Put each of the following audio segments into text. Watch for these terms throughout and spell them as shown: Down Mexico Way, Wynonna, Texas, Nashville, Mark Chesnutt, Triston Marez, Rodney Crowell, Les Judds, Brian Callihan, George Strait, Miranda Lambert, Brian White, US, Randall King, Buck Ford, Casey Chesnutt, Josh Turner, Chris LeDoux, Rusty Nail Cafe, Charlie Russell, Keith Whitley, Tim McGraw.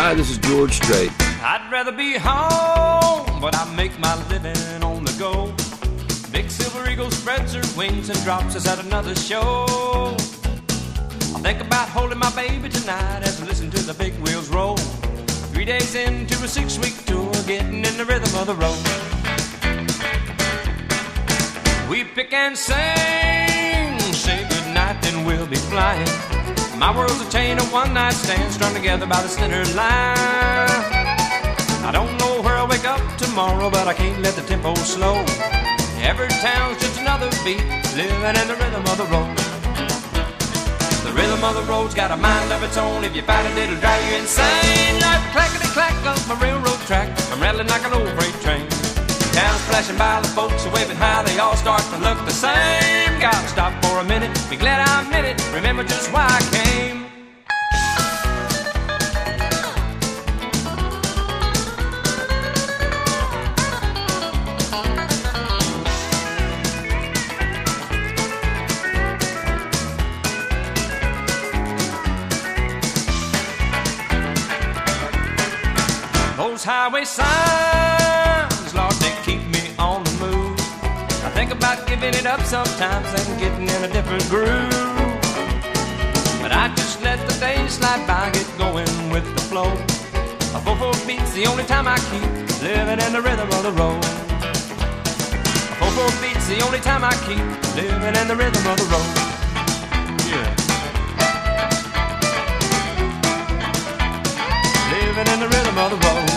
Hi, this is George Strait. I'd rather be home, but I make my living on the go. Big Silver Eagle spreads her wings and drops us at another show. I think about holding my baby tonight as I listen to the big wheels roll. 3 days into a 6-week tour, getting in the rhythm of the road. We pick and sing, say goodnight, then we'll be flying. My world's a chain of one-night stands strung together by the center line. I don't know where I'll wake up tomorrow, but I can't let the tempo slow. Every town's just another beat, living in the rhythm of the road. The rhythm of the road's got a mind of its own. If you fight it, it'll drive you insane. Like clackety-clack up my railroad track, I'm rattling like an old freight train. Town's flashing by, the folks are waving high. They all start to look the same. Gotta stop for a minute, be glad I meant it. Remember just why I came. Highway signs, Lord, they keep me on the move. I think about giving it up sometimes and getting in a different groove. But I just let the days slide by, get going with the flow. A 4-4 beat's the only time I keep living in the rhythm of the road. A 4-4 beat's the only time I keep living in the rhythm of the road. Yeah. Living in the rhythm of the road.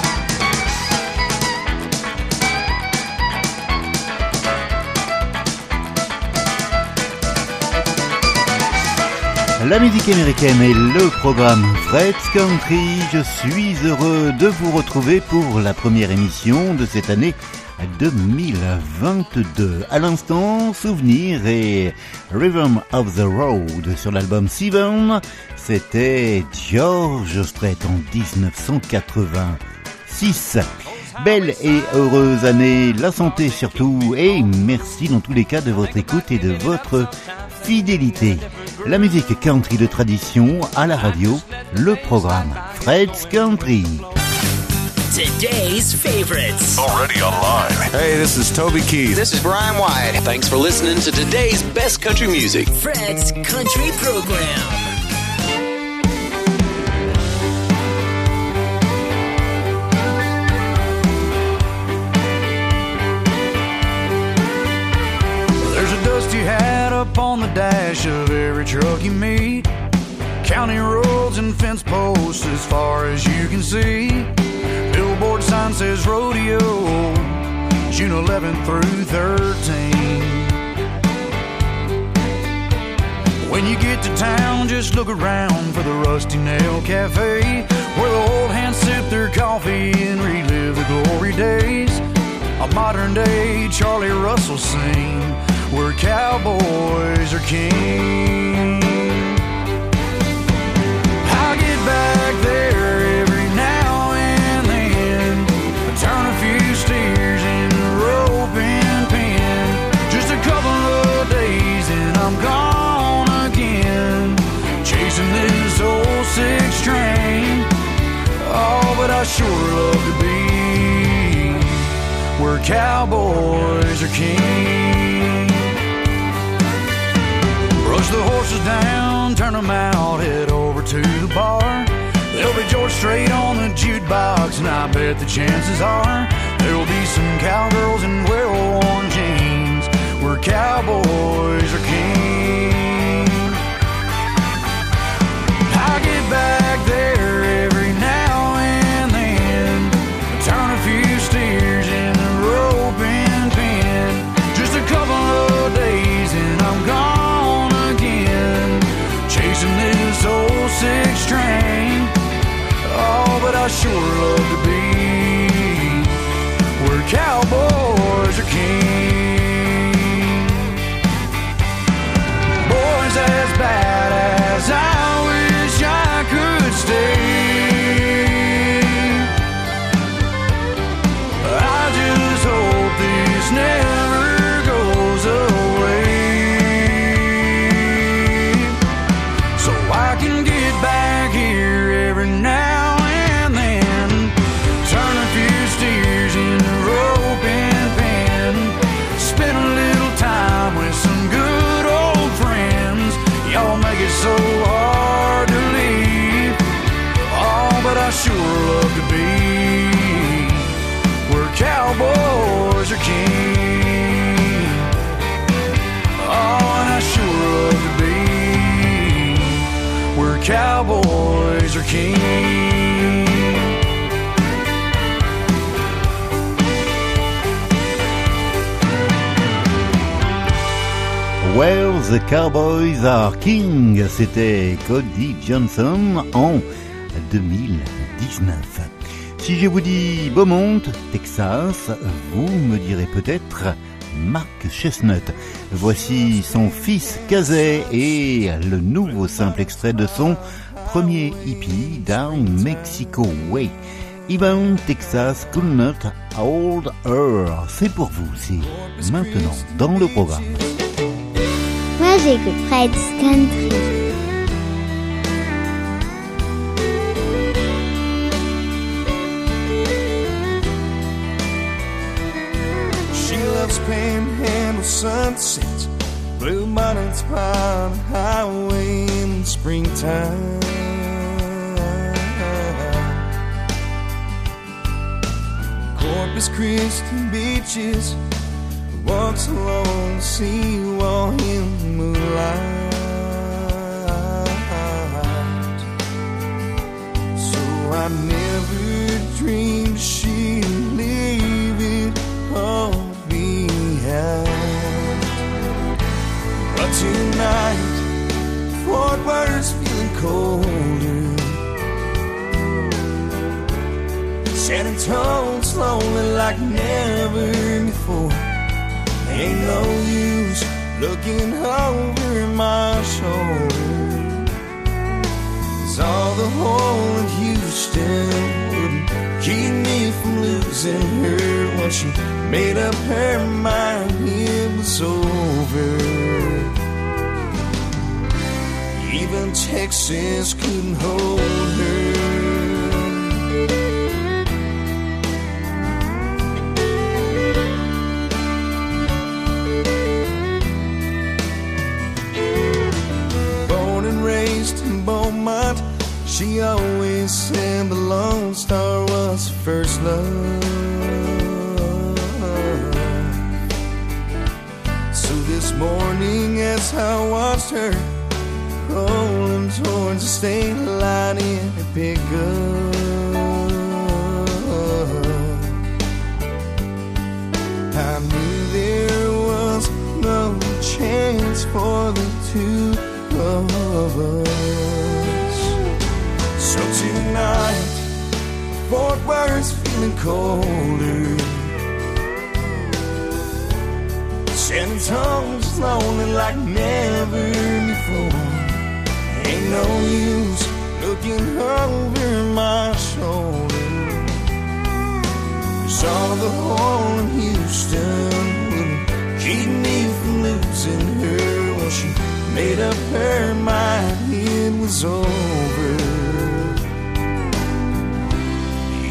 La musique américaine et le programme Fred's Country. Je suis heureux de vous retrouver pour la première émission de cette année 2022. À l'instant, Souvenir et Rhythm of the Road sur l'album Seven. C'était George Strait en 1986. Belle et heureuse année, la santé surtout, et merci dans tous les cas de votre écoute et de votre fidélité. La musique country de tradition à la radio, le programme Fred's Country. Today's favorites. Already online. Hey, this is Toby Keith. This is Brian White. Thanks for listening to today's best country music. Fred's Country Program. Up on the dash of every truck you meet, county roads and fence posts as far as you can see. Billboard sign says rodeo, June 11th through 13. When you get to town, just look around for the Rusty Nail Cafe, where the old hands sip their coffee and relive the glory days. A modern day Charlie Russell sing, where cowboys are king. I'll get back there every now and then, I turn a few steers in a rope and pin. Just a couple of days and I'm gone again, chasing this old 6 train. Oh, but I sure love to be where cowboys are king. Push the horses down, turn them out, head over to the bar. There'll be George Strait on the jukebox, and I bet the chances are there'll be some cowgirls in well-worn jeans, where cowboys are king. I get back there every now and then, I turn a few steers in a rope and pin. Just a couple of days and I'm gone, chasing this old 6 train. Oh, but I sure love to be where cowboys are king. Boys as bad as I wish I could stay. I just hope these never goes away, so I can get back here every now and then. cowboys are king. Well, the Cowboys are king, c'était Cody Johnson en 2019. Si je vous dis Beaumont, Texas, vous me direz peut-être Mark Chesnutt. Voici son fils Casey et le nouveau simple extrait de son premier hippie, Down Mexico Way. Even Texas could not hold her. C'est pour vous, c'est maintenant dans le programme. Moi j'écoute Fred's Country. Panhandle sunsets, blue mountains on highway in springtime. Corpus Christi beaches, walks along the seawall in moonlight. So I never dreamed she'd leave it all. But tonight, Fort Worth's feeling colder. San Antonio's slowly like never before. Ain't no use looking over my shoulder, 'cause all the hole in Houston wouldn't keep me from losing her when she made up her mind it was over. Even Texas couldn't hold her. Born and raised in Beaumont, she always said the Lone Star was her first love. This morning as I watched her rolling towards the state line in a pickup, I knew there was no chance for the two of us. So tonight, Fort Worth's feeling colder. San Antonio's lonely like never before. Ain't no use looking over my shoulder. Saw the hole in Houston wouldn't keep me from losing her. Well, she made up her mind it was over.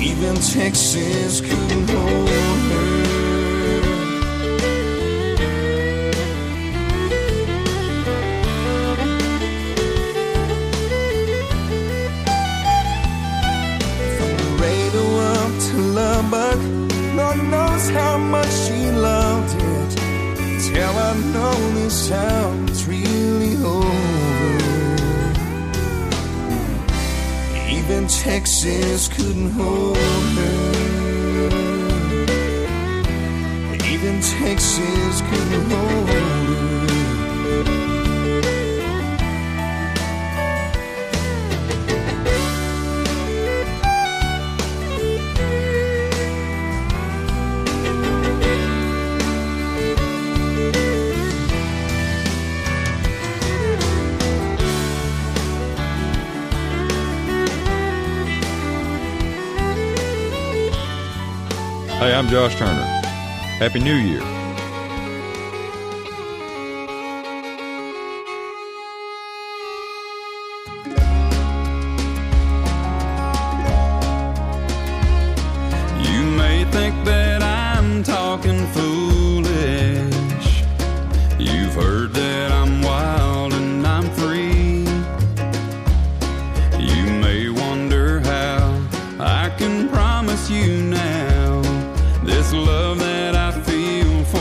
Even Texas couldn't hold her. But Lord knows how much she loved it. Till I know this town is really over. Even Texas couldn't hold her. Even Texas couldn't hold her. Hey, I'm Josh Turner. Happy New Year. You may think that I'm talking foolish. You've heard that I'm wild and I'm free. You may wonder how I can promise you now. Love that I feel for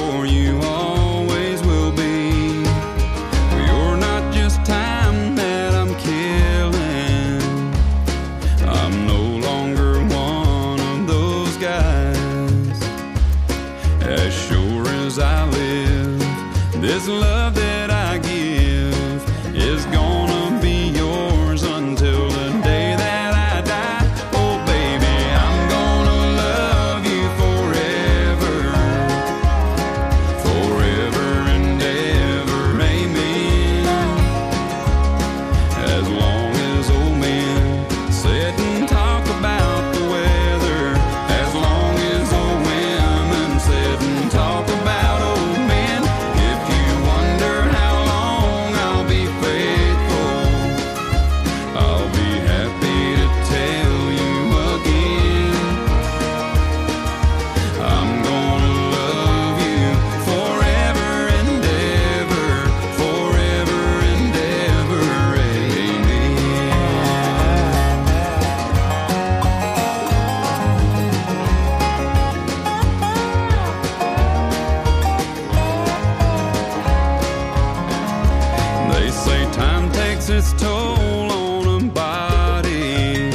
its toll on a body,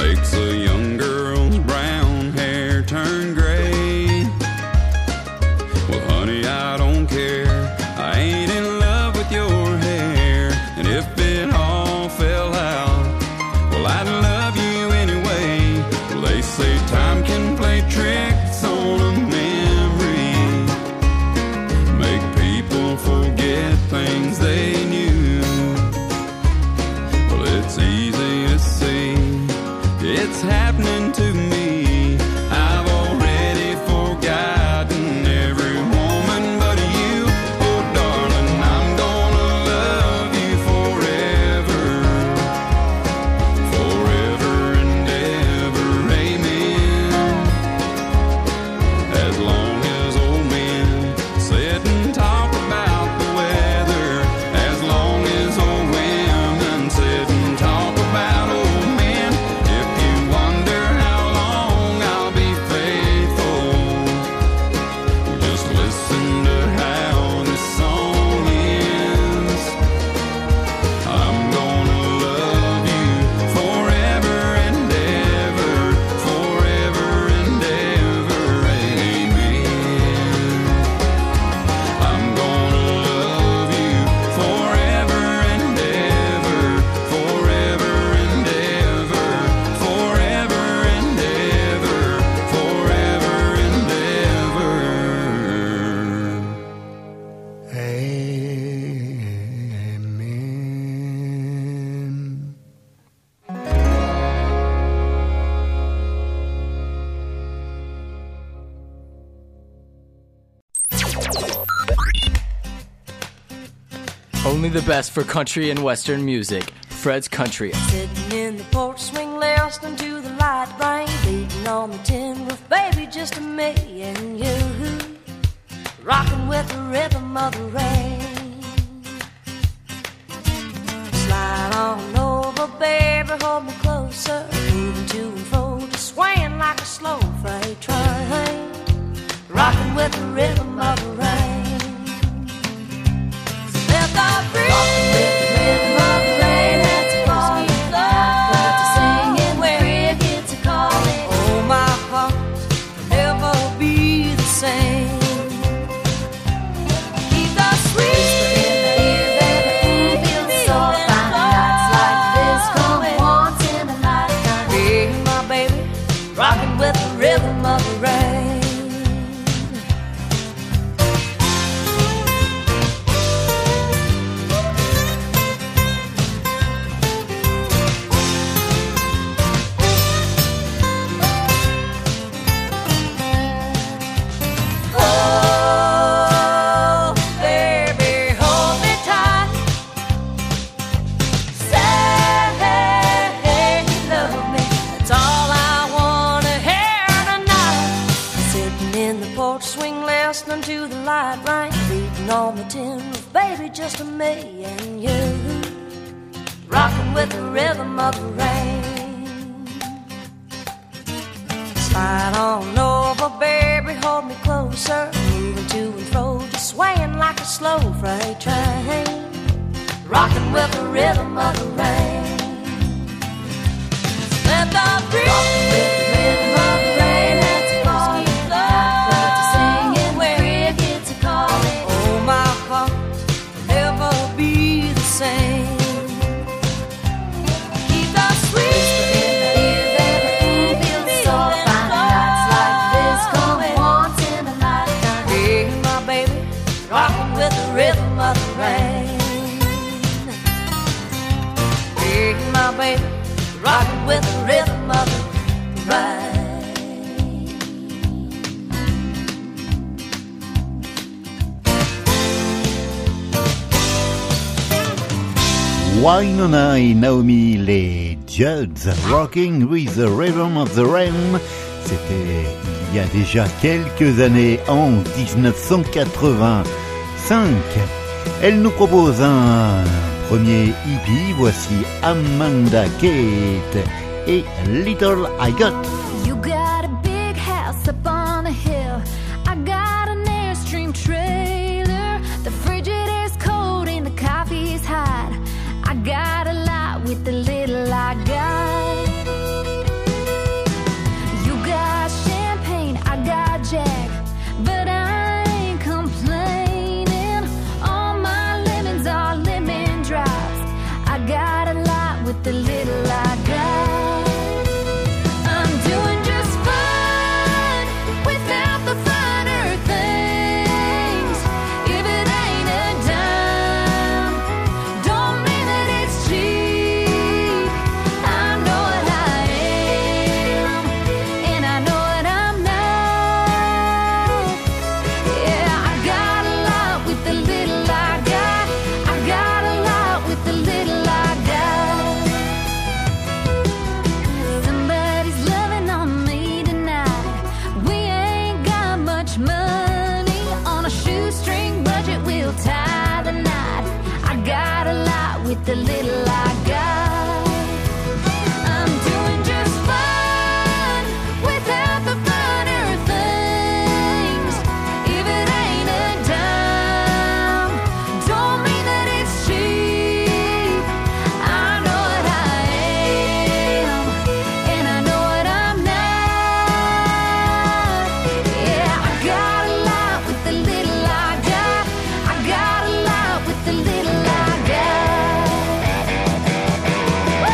makes a young girl's brown hair turn gray. Well, honey, I don't care, I ain't in love with your hair, and if it all fell out, well, I'd love you anyway. Well, they say time can play tricks on a memory, make people forget things they it's happening to me. I've already forgotten every woman but you. Oh, darling, I'm gonna love you forever, forever and ever, amen. As long as old men sit and talk about the weather, as long as old women sit and talk about old. The best for country and western music. Fred's Country. Sitting in the porch swing, listening to the light rain beating on the tin roof, baby, just me and you, rocking with the rhythm of the rain. Slide on over, baby, hold me closer, moving to and fro, just swaying like a slow freight train, rocking with the rhythm of the rain. Rockin' with the rhythm of the rain, that's a falling flower, birds are singing, crickets are calling. Oh, my heart will never be the same. Keep the sweet in the ear, baby, feel so fine. Nights like this come once in a lifetime. Hey, my baby, rockin' with the rhythm of the rain. On the tin roof, baby, just me and you, rocking with the rhythm of the rain. Slide on over, baby, hold me closer, moving to and fro, just swaying like a slow freight train, rocking with the rhythm of the rain. Let the breeze. Rockin' with the rhythm of the ride. Wynonna et Naomi, les Judds, Rocking with the Rhythm of the Rain. C'était il y a déjà quelques années, en 1985. Elle nous propose un premier hippie, voici Amanda Kate et Little I Got. You got a big house up on a hill, I got an Airstream trailer, the frigid air's cold and the coffee's hot, I I got a lot with the little I got. I'm doing just fine without the finer things. If it ain't a dime, don't mean that it's cheap. I know what I am, and I know what I'm not. Yeah, I got a lot with the little I got. I got a lot with the little I got. Somebody's loving on me tonight. We ain't got much money on a shoestring budget. We'll tie the knot. I got a lot with the little I got. I'm doing just fine without the finer things. If it ain't a dime, don't mean that it's cheap. I know what I am, and I know what I'm not. Yeah, I got a lot with the little I got. I got a lot with the little I got. Woo! I'm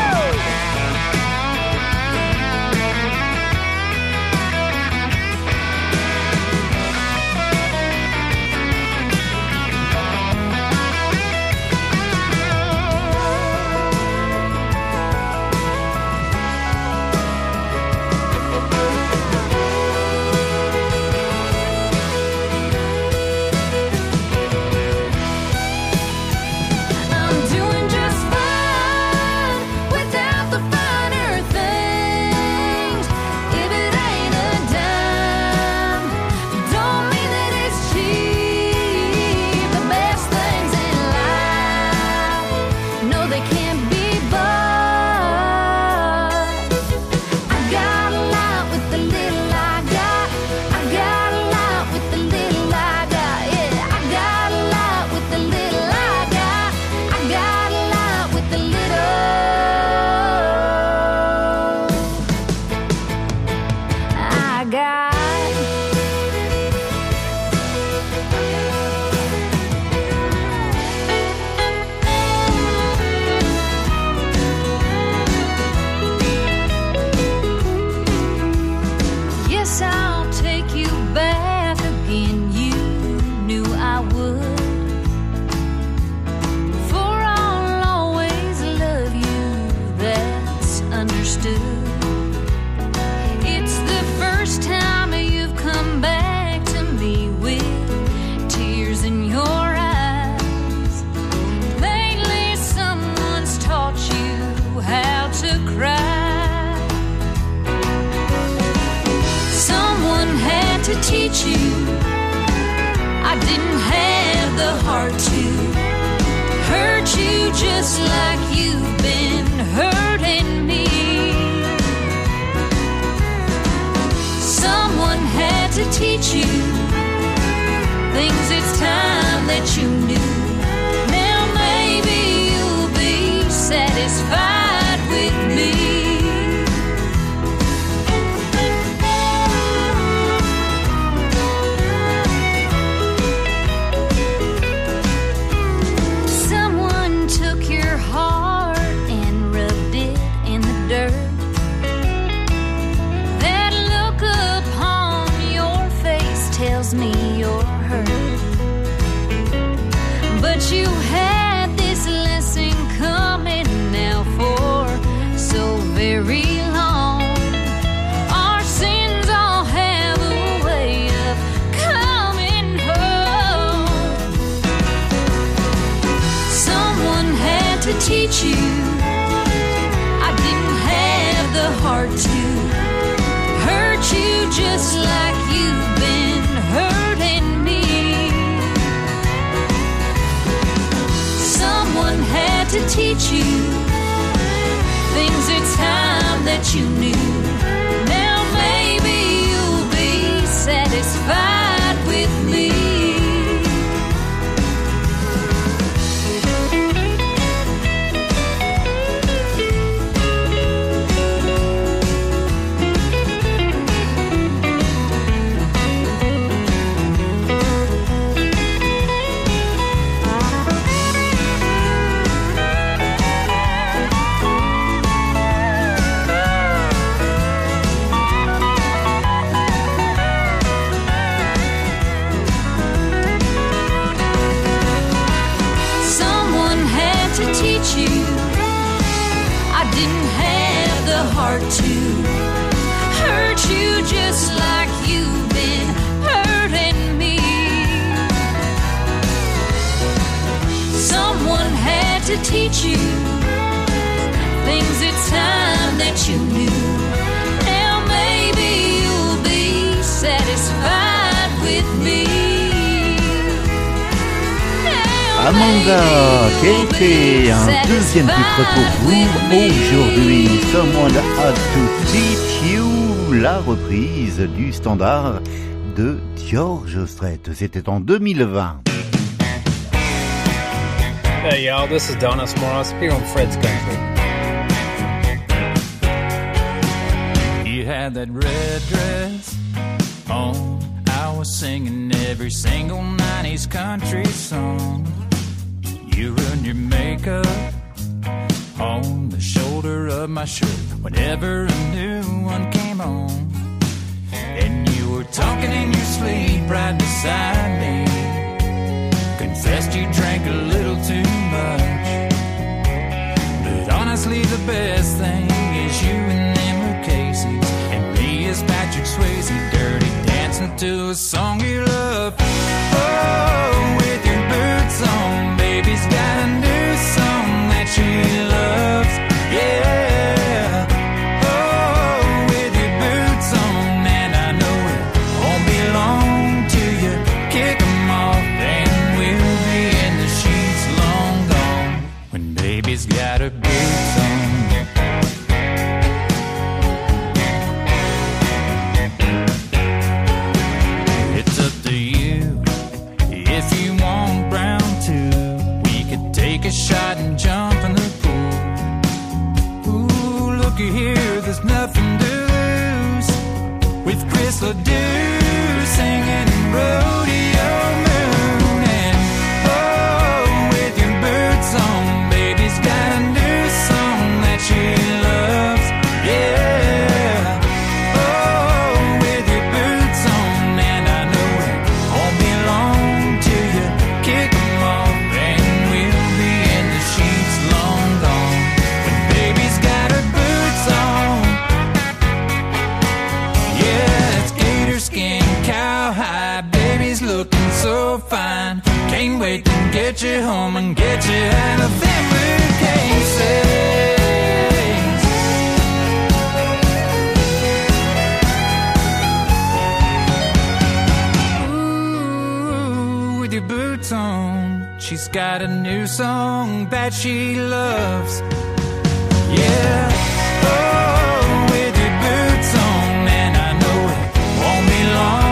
doing just fine without the finer things. If it ain't a dime, don't mean that it's cheap. The best things in life, no, they can't be bought. I got a lot with the little I got. I got a lot with the little I got. Yeah, I got a lot with the little I got. I got a lot with the little I got. Yes, I'll take you back again. You knew I would. For I'll always love you, that's understood. It's the first time you've come back to me with tears in your eyes. Lately, someone's taught you how to cry. Someone had to teach you. I didn't have the heart to hurt you just like you've been hurting me. Someone had to teach you things it's time that you knew. Now maybe you'll be satisfied with me. Someone took your heart and rubbed it in the dirt. That look upon your face tells me you're hurt. But you had this lesson coming now for so very long. Our sins all have a way of coming home. Someone had to teach you. I didn't have the heart to hurt you just like you've been hurting me. Someone had to teach you things it's time that you knew. Now maybe you'll be satisfied with me. hard to hurt you just like you've been hurting me. Someone had to teach you things it's time that you knew. Now maybe you'll be satisfied with me. Amanda Kate et un deuxième titre pour vous aujourd'hui, Someone Had to Teach You, la reprise du standard de George Strait. C'était en 2020. Hey y'all, this is Donice Morace here on Fred's Country. You had that red dress on, I was singing every single 90s country song. You ruined your makeup on the shoulder of my shirt whenever a new one came on. And you were talking in your sleep right beside me. Confessed you drank a little too much. But honestly, the best thing is you and them were Casey's. And me is Patrick Swayze, dirty dancing to a song you love. Oh, with your boots on. She's got a new song that she loves, yeah. Oh, with your boots on, and I know it won't be long till you kick them off, and we'll be in the sheets long gone when baby's got her boots on. It's up to you if you want brown too. Take a shot and jump in the pool. Ooh, looky here, there's nothing to lose with Chris LeDoux singing Rodeo Moon. And oh, with your boots on, baby's got a new song that she loves, yeah. So fine, can't wait to get you home and get you out of them blue cases. Ooh, with your boots on, she's got a new song that she loves, yeah. Oh, with your boots on, and I know it won't be long.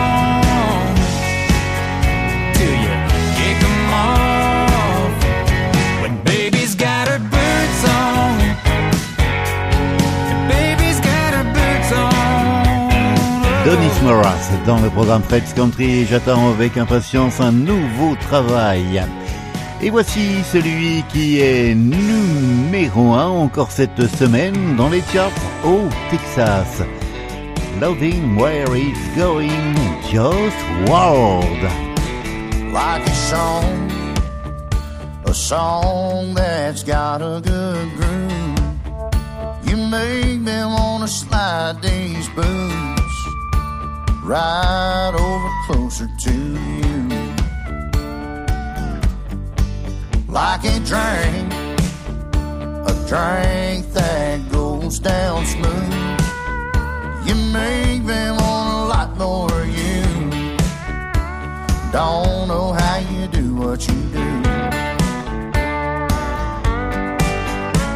Donice Morace dans le programme Fred's Country. J'attends avec impatience un nouveau travail. Et voici celui qui est numéro 1 encore cette semaine dans les charts au Texas. Loving Where It's Going, Josh Ward. Like a song that's got a good groove. You make me wanna slide these boots right over closer to you. Like a drink that goes down smooth. You make me want a lot more of you. Don't know how you do what you do.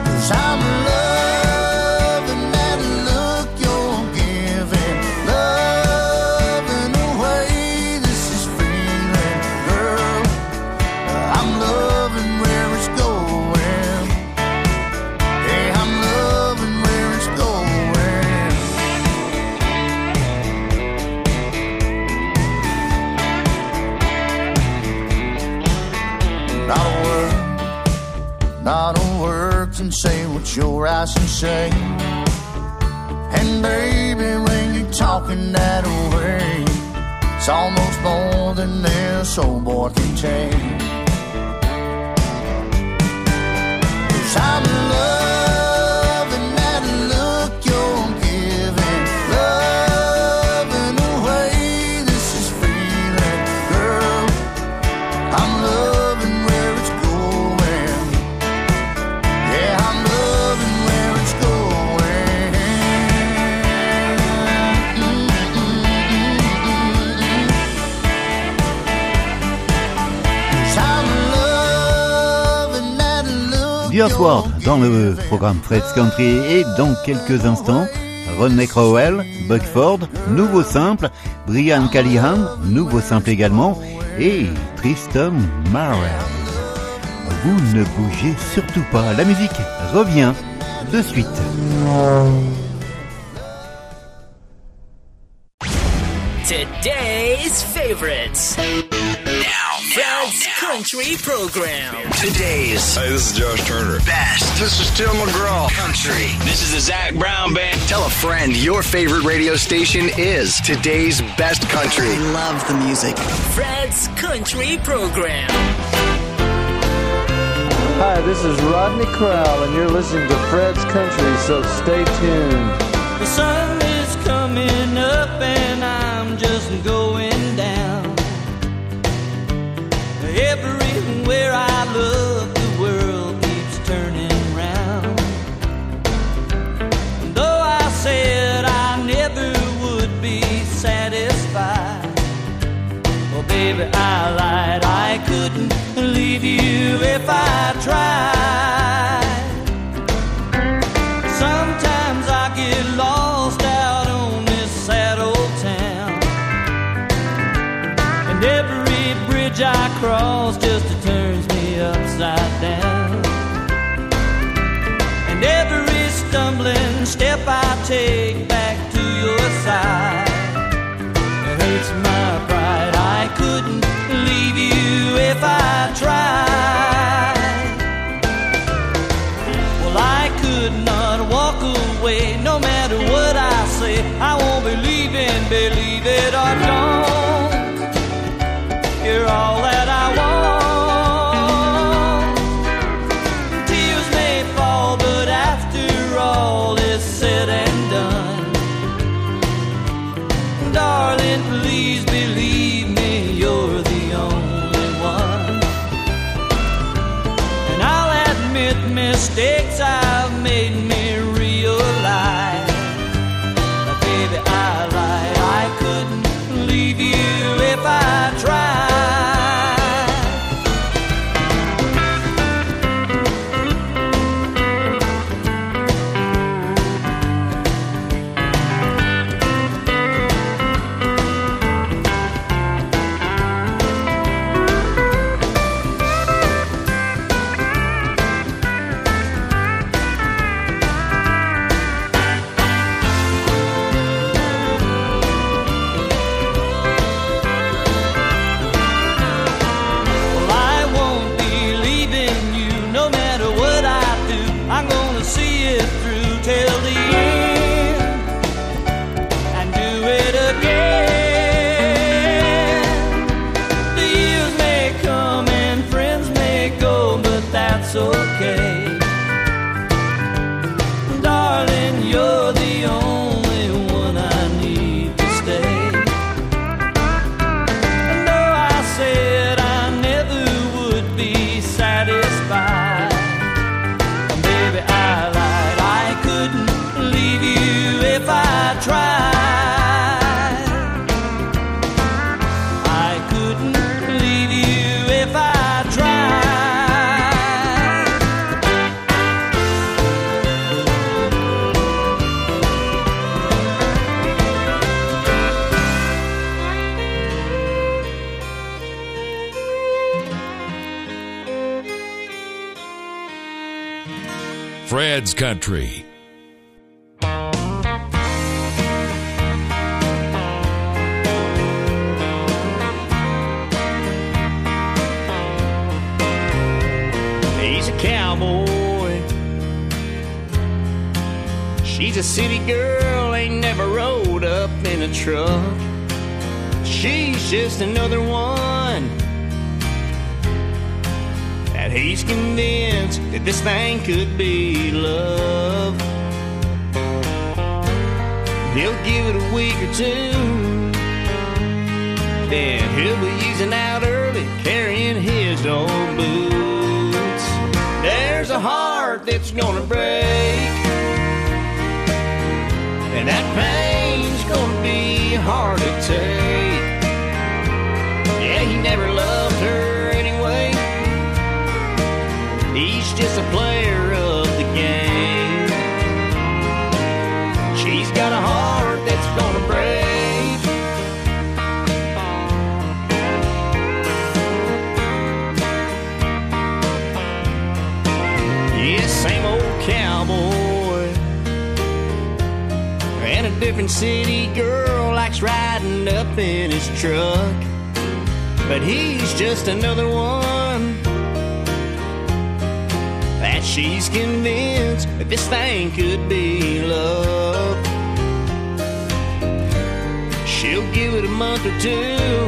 'Cause I'm in love. Say what your eyes can say. And baby, when you're talking that way, it's almost more than this old boy can take. 'Cause I'm loving that look you're Dios Ward dans le programme Fred's Country et dans quelques instants, Rodney Crowell, Buck Ford, nouveau simple, Brian Callihan, nouveau simple également et Triston Marez. Vous ne bougez surtout pas, la musique revient de suite. Today's favorites. Fred's Country Program. Today's. Hey, this is Josh Turner. Best. This is Tim McGraw. Country. This is the Zac Brown Band. Tell a friend your favorite radio station is Today's Best Country. I love the music. Fred's Country Program. Hi, this is Rodney Crowell, and you're listening to Fred's Country, so stay tuned. The sun is coming up, and I'm just going down. Everywhere I look, the world keeps turning round. And though I said I never would be satisfied, well, baby, I lied. I couldn't leave you if I tried. Sometimes I get lost out on this sad old town, and every bridge I cross just turns me upside down, and every stumbling step I take back to your side, it hurts my pride. I couldn't leave you if I tried. Well, I could not walk away, no matter what I say. I won't believe in, believe it or don't. You're all that I want. Tears may fall, but after all is said and done, darling, please believe me, you're the mistakes I've made me realize, but baby, I lied. I couldn't leave you if I tried. Fred's Country. He's a cowboy. She's a city girl, ain't never rode up in a truck. She's just another one that he's convinced that this thing could be love. He'll give it a week or two, then he'll be using out early, carrying his own boots. There's a heart that's gonna break, and that pain's gonna be hard to take. Yeah, he never loved her anyway. He's just a player of the game. She's got a heart that's gonna break. Yeah, same old cowboy and a different city girl likes riding up in his truck. But he's just another one that she's convinced that this thing could be love. She'll give it a month or two,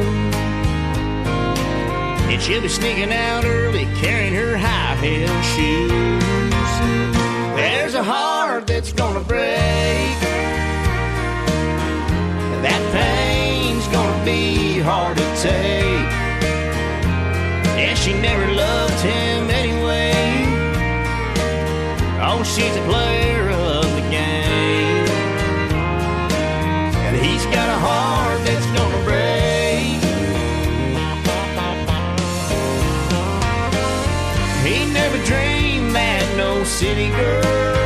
and she'll be sneaking out early, carrying her high-heel shoes. There's a heart that's gonna break, and that pain's gonna be hard to take. Yeah, she never loved him anyway. Oh, she's a player of the game, and he's got a heart that's gonna break. He never dreamed that no city girl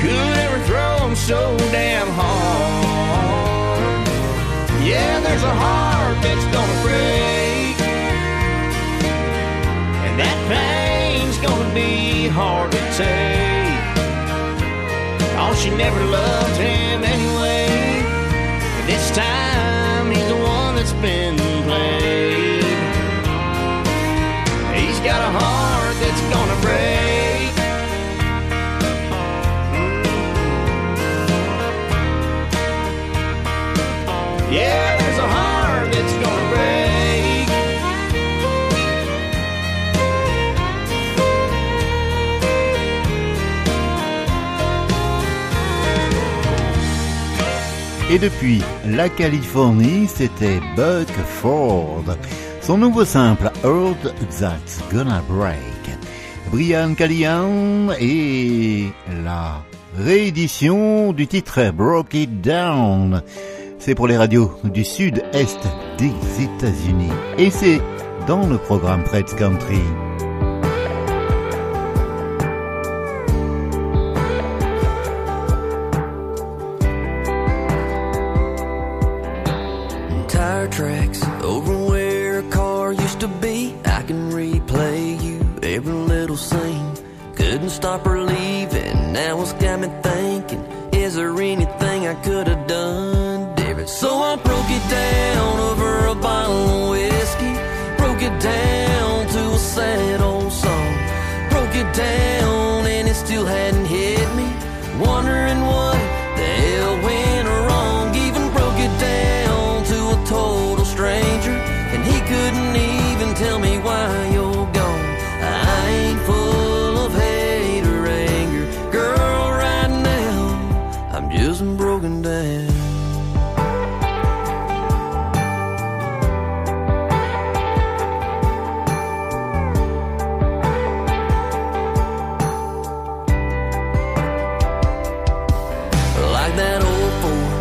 could ever throw him so damn hard. Yeah, there's a heart that's gonna break, and that pain's gonna be hard to take. Oh, she never loved him anyway. This time he's the one that's been played. He's got a heart that's gonna break. Yeah, there's a heart that's gonna break. Et depuis la Californie, c'était Buck Ford. Son nouveau simple, Heart That's Gonna Break. Brian Callihan et la réédition du titre Broke It Down. C'est pour les radios du sud-est des États-Unis. Et c'est dans le programme Fred's Country. Tracks over where a car used to be. I can replay you every little scene. Couldn't stop her leaving. Now it's got me thinking, is there anything I could have done different? So I broke it down over a bottle of whiskey. Broke it down to a sad old song. Broke it down and it still hadn't hit me. Wondering what the hell went wrong. Even broke it down total stranger, and he couldn't even tell me why you're gone. I ain't full of hate or anger, girl, right now I'm just broken down. Like that old Ford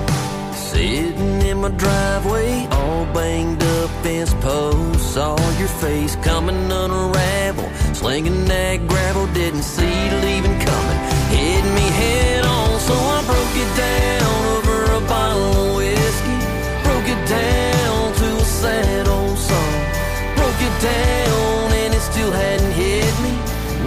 sitting in my driveway, banged up fence posts, saw your face coming unravel, slinging that gravel, didn't see it even coming, hit me head on. So I broke it down over a bottle of whiskey, broke it down to a sad old song, broke it down and it still hadn't hit me,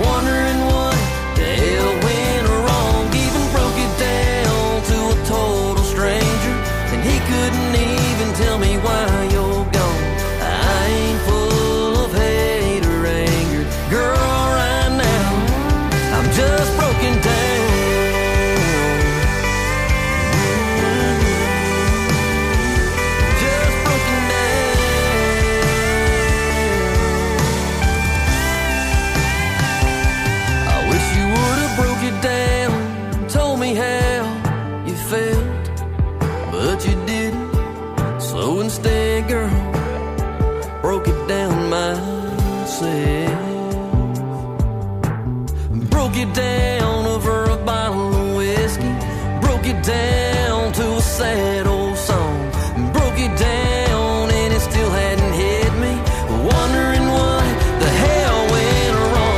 wondering what the hell went wrong, even broke it down to a total stranger, and he couldn't even tell me why you're gone. I ain't full of hate or anger, girl, right now I'm just broken down. Just broken down. I wish you would have broke it down, told me how you felt, but you didn't. So instead, girl, broke it down myself. Broke it down over a bottle of whiskey. Broke it down to a sad old song. Broke it down and it still hadn't hit me. Wondering what the hell went wrong.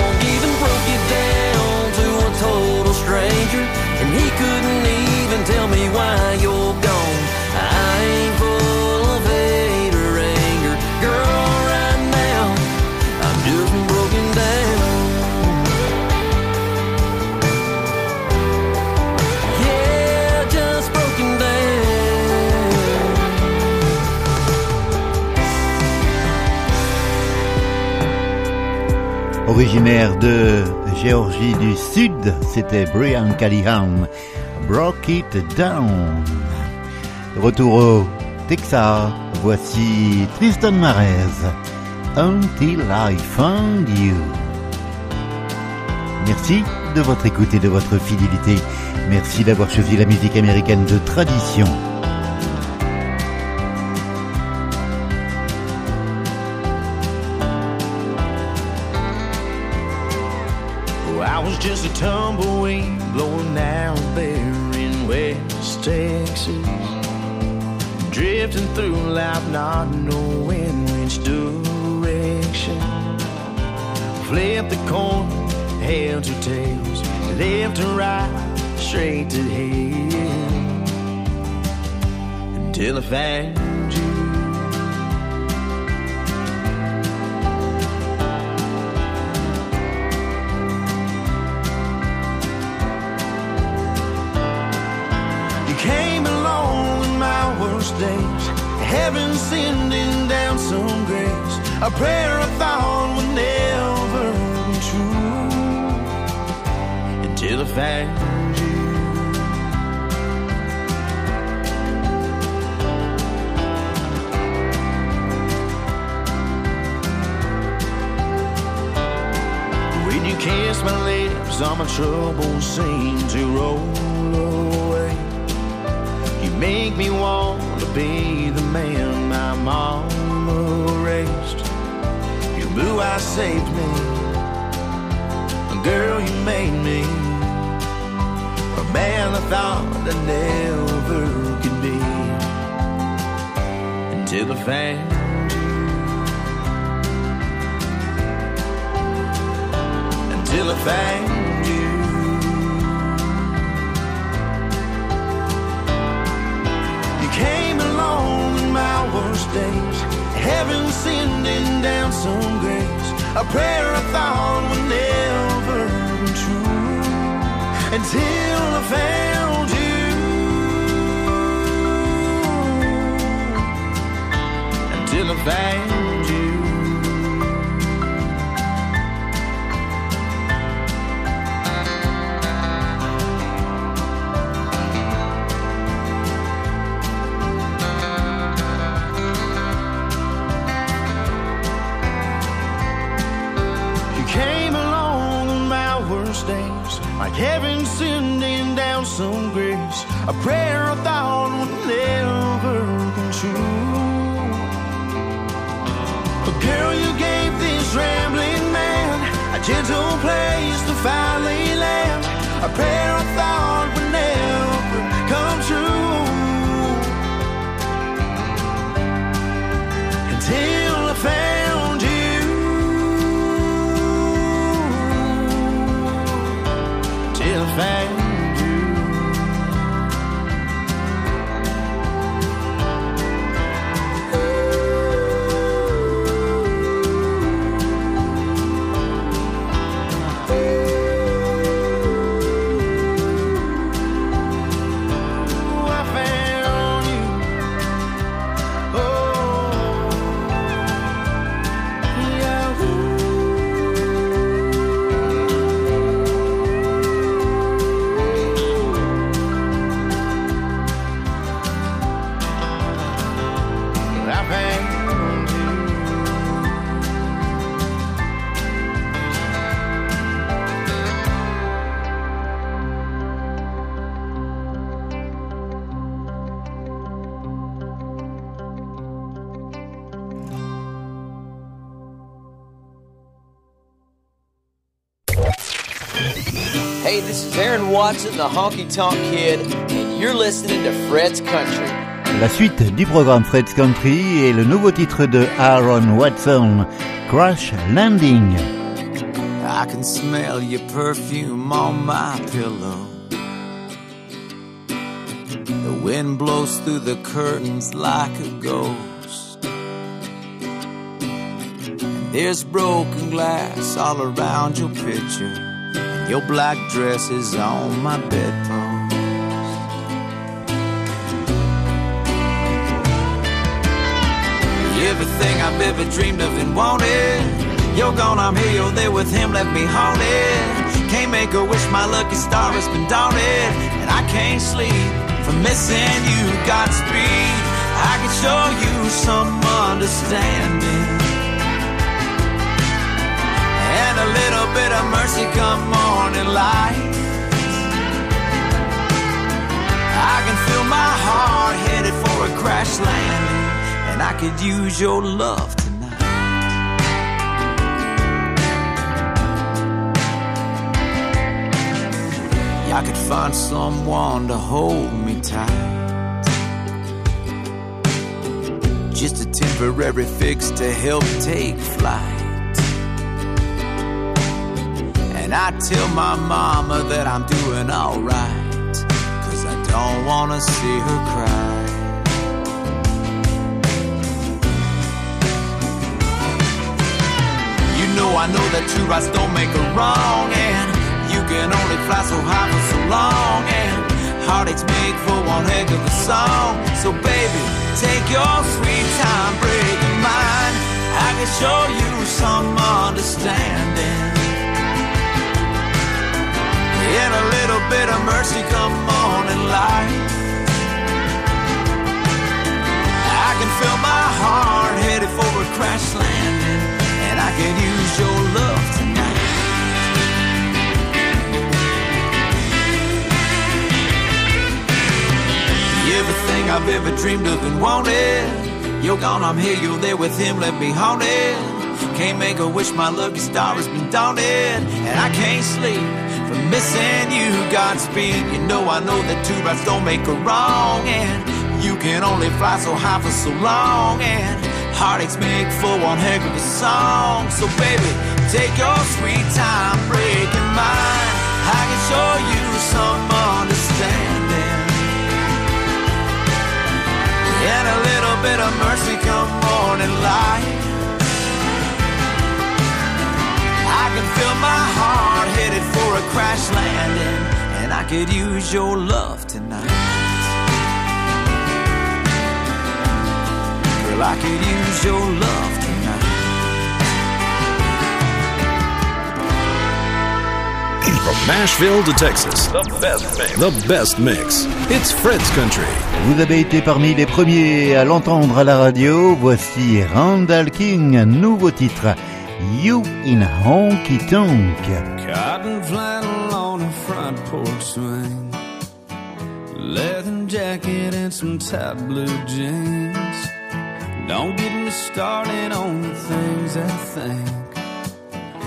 he couldn't even tell me why you're gone. I ain't full of hate or anger, girl, right now I'm just broken down. Yeah, just broken down. Originaire de Géorgie du Sud, c'était Brian Callihan, Broke It Down. Retour au Texas, voici Triston Marez, Until I Find You. Merci de votre écoute et de votre fidélité. Merci d'avoir choisi la musique américaine de tradition. Just a tumbleweed blowing out there in West Texas, drifting through life not knowing which direction. Flip the coin, heads or tails, left to right, straight to hell, until I find you. Days, heaven sending down some grace, a prayer I thought would never be true, until I found you. When you kiss my lips, all my troubles seem to roll away. You make me want to be the man my mama raised. Your blue eyes saved me, girl, you made me a man I thought I never could be, until I found you, until I found you. Came along in my worst days, heaven sending down some grace, a prayer I thought would never be true, until I found you, until I found you, like heaven sending down some grace, a prayer I thought would never come true. But girl, you gave this rambling man a gentle place to finally land, a prayer I thought would never come true, until I found you, found you. Ooh, I found you. Oh, yeah. Ooh. Aaron Watson, the Honky Tonk Kid, and you're listening to Fred's Country. La suite du programme Fred's Country est le nouveau titre de Aaron Watson, Crash Landing. I can smell your perfume on my pillow. The wind blows through the curtains like a ghost. And there's broken glass all around your picture. And your black dress is on my bedpost. Everything I've ever dreamed of and wanted, you're gone, I'm here, you're there with him, left me haunted. Can't make a wish, my lucky star has been daunted. And I can't sleep from missing you, Godspeed. I can show you some understanding and a little bit of mercy come morning light. I can feel my heart headed for a crash landing, and I could use your love tonight. Yeah, I could find someone to hold me tight, just a temporary fix to help take flight. And I tell my mama that I'm doing alright, 'cause I don't wanna see her cry. I know that two rights don't make a wrong, and you can only fly so high for so long, and heartaches make for one heck of a song. So baby, take your sweet time breaking mine. I can show you some understanding and a little bit of mercy come morning light. I can feel my heart headed for a crash landing, and I can use your love tonight. Everything I've ever dreamed of and wanted, you're gone, I'm here, you're there with him, left me haunted. Can't make a wish, my lucky star has been daunted. And I can't sleep from missing you, Godspeed. You know I know that two rights don't make a wrong, and you can only fly so high for so long, and heartaches make for one heck of a song. So baby, take your sweet time breaking mine. I can show you some understanding and a little bit of mercy come morning light. I can feel my heart headed for a crash landing, and I could use your love tonight. Well, I could use your love tonight. From Nashville to Texas, the best mix. It's Fred's Country. Vous avez été parmi les premiers à l'entendre à la radio. Voici Randall King, un nouveau titre, You in Honky Tonk. Cotton flannel on a front porch swing, leather jacket and some tight blue jeans. Don't get me started on the things I think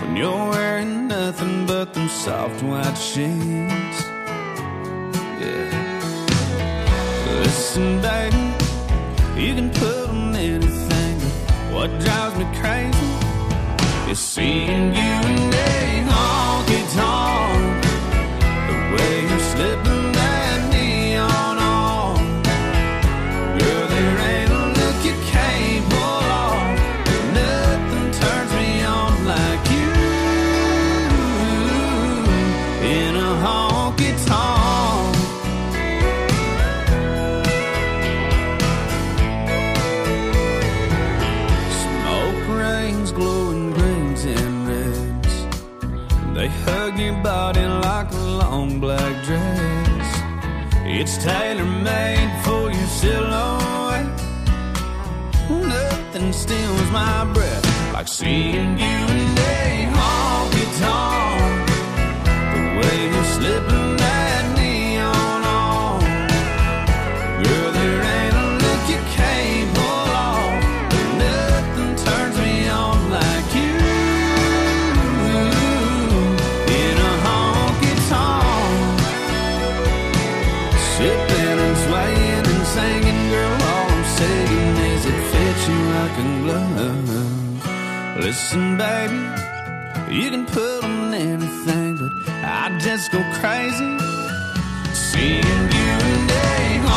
when you're wearing nothing but them soft white sheets. Yeah. Listen, baby, you can put on anything. What drives me crazy is seeing you in a honky tonk. The way you're slipping that neon on, girl, there ain't your body like a long black dress. It's tailor-made for your silhouette. Nothing steals my breath like seeing you in a honky tonk. The way you're slipping that neon on, girl, there ain't a look you can't pull off. Nothing turns me on like you. Listen, baby, you can put on anything, but I just go crazy seeing you in a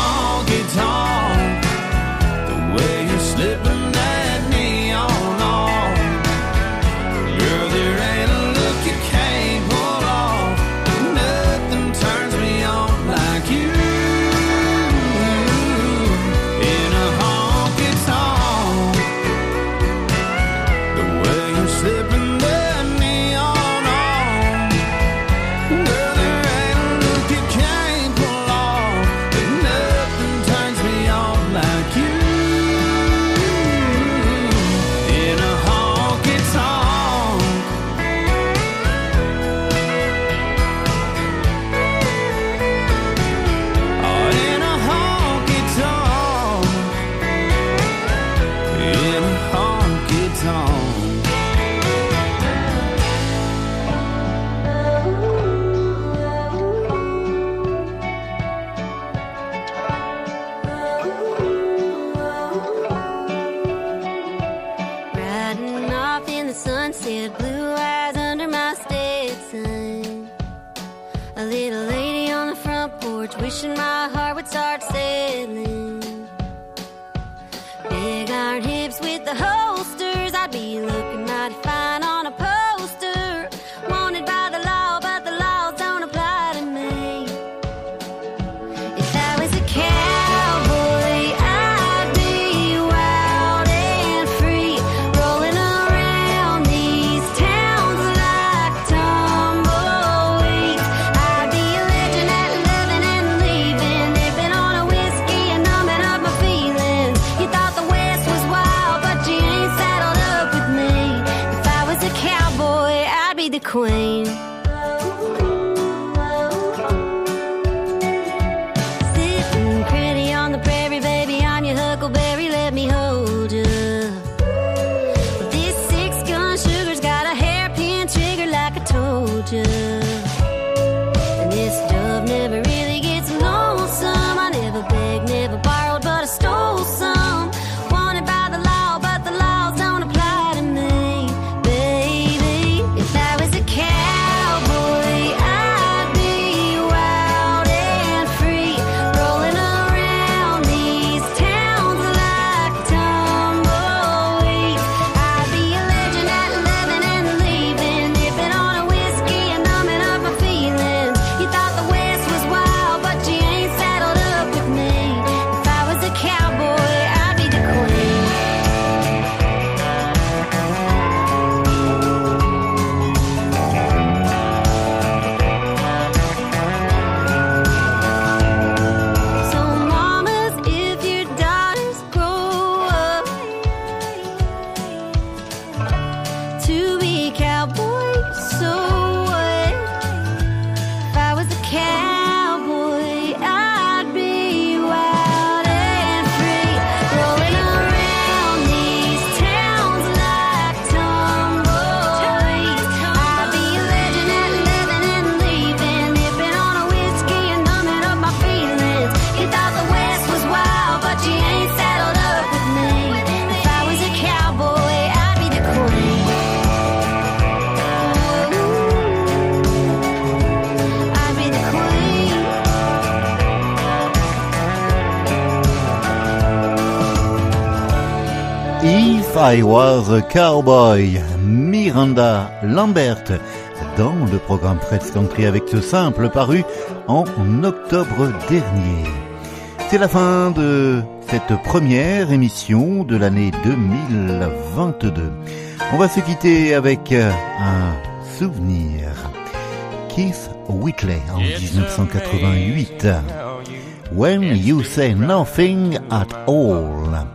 little lady on the front porch, wishing my heart would start sailing. Big iron hips with the holsters, I'd be looking mighty fine on a poster. Wanted by the law, but the laws don't apply to me. If I was a cowboy, I'd be wild and free, rolling around these towns like tumbleweeds. I'd be a legend at loving and leaving, dipping on a whiskey and numbing up my feelings. You thought the West was wild, but you ain't saddled up with me. If I was a cowboy, I'd be the queen. If I was a cowboy, Miranda Lambert, dans le programme Fred's Country avec ce simple paru en octobre dernier. C'est la fin de cette première émission de l'année 2022. On va se quitter avec un souvenir. Keith Whitley en 1988. When You Say Nothing at All.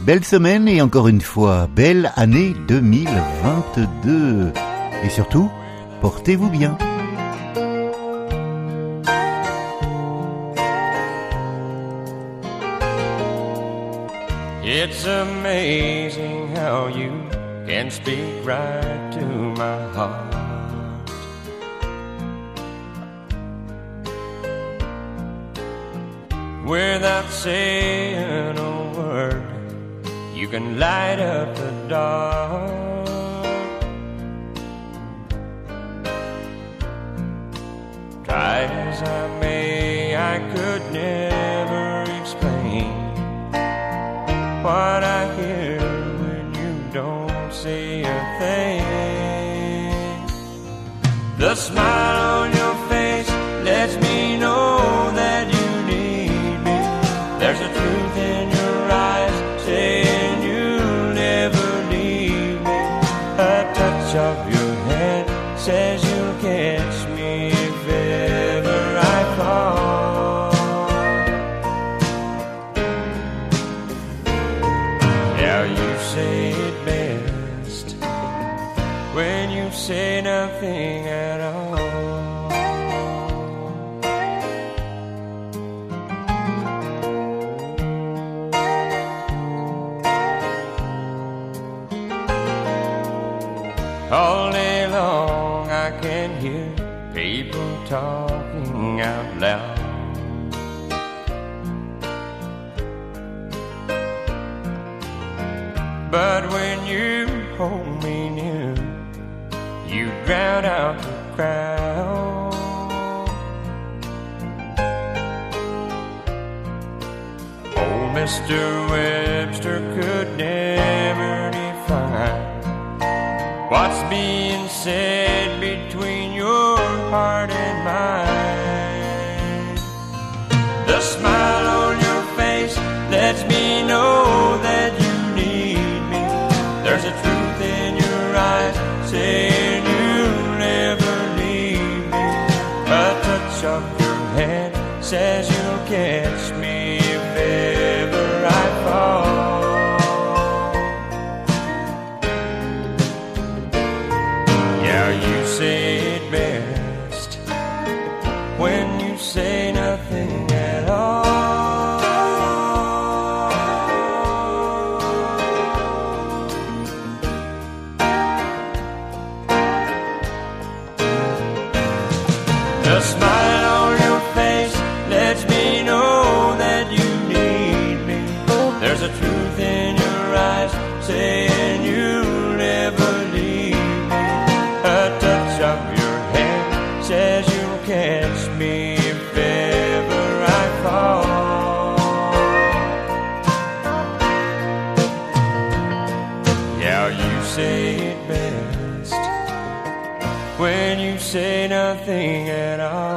Belle semaine et encore une fois, belle année 2022. Et surtout, portez-vous bien. It's amazing how you can speak right to my heart. Without saying a word, you can light up the dark. Try as I may, I could never explain what I hear when you don't say a thing. The smile on your face lets me know that you need me. There's a truth in your eyes saying of your hand says you'll catch me if ever I fall. Now you say it best when you say nothing at all day long. I can hear people talking out loud. But when you hold me near, you drown out the crowd. Mr. Webster could never define what's being said between your heart and mine. The smile on your face lets me know that you need me. There's a truth in your eyes saying you'll never leave me. A touch of your hand says you'll catch me. Say nothing at all.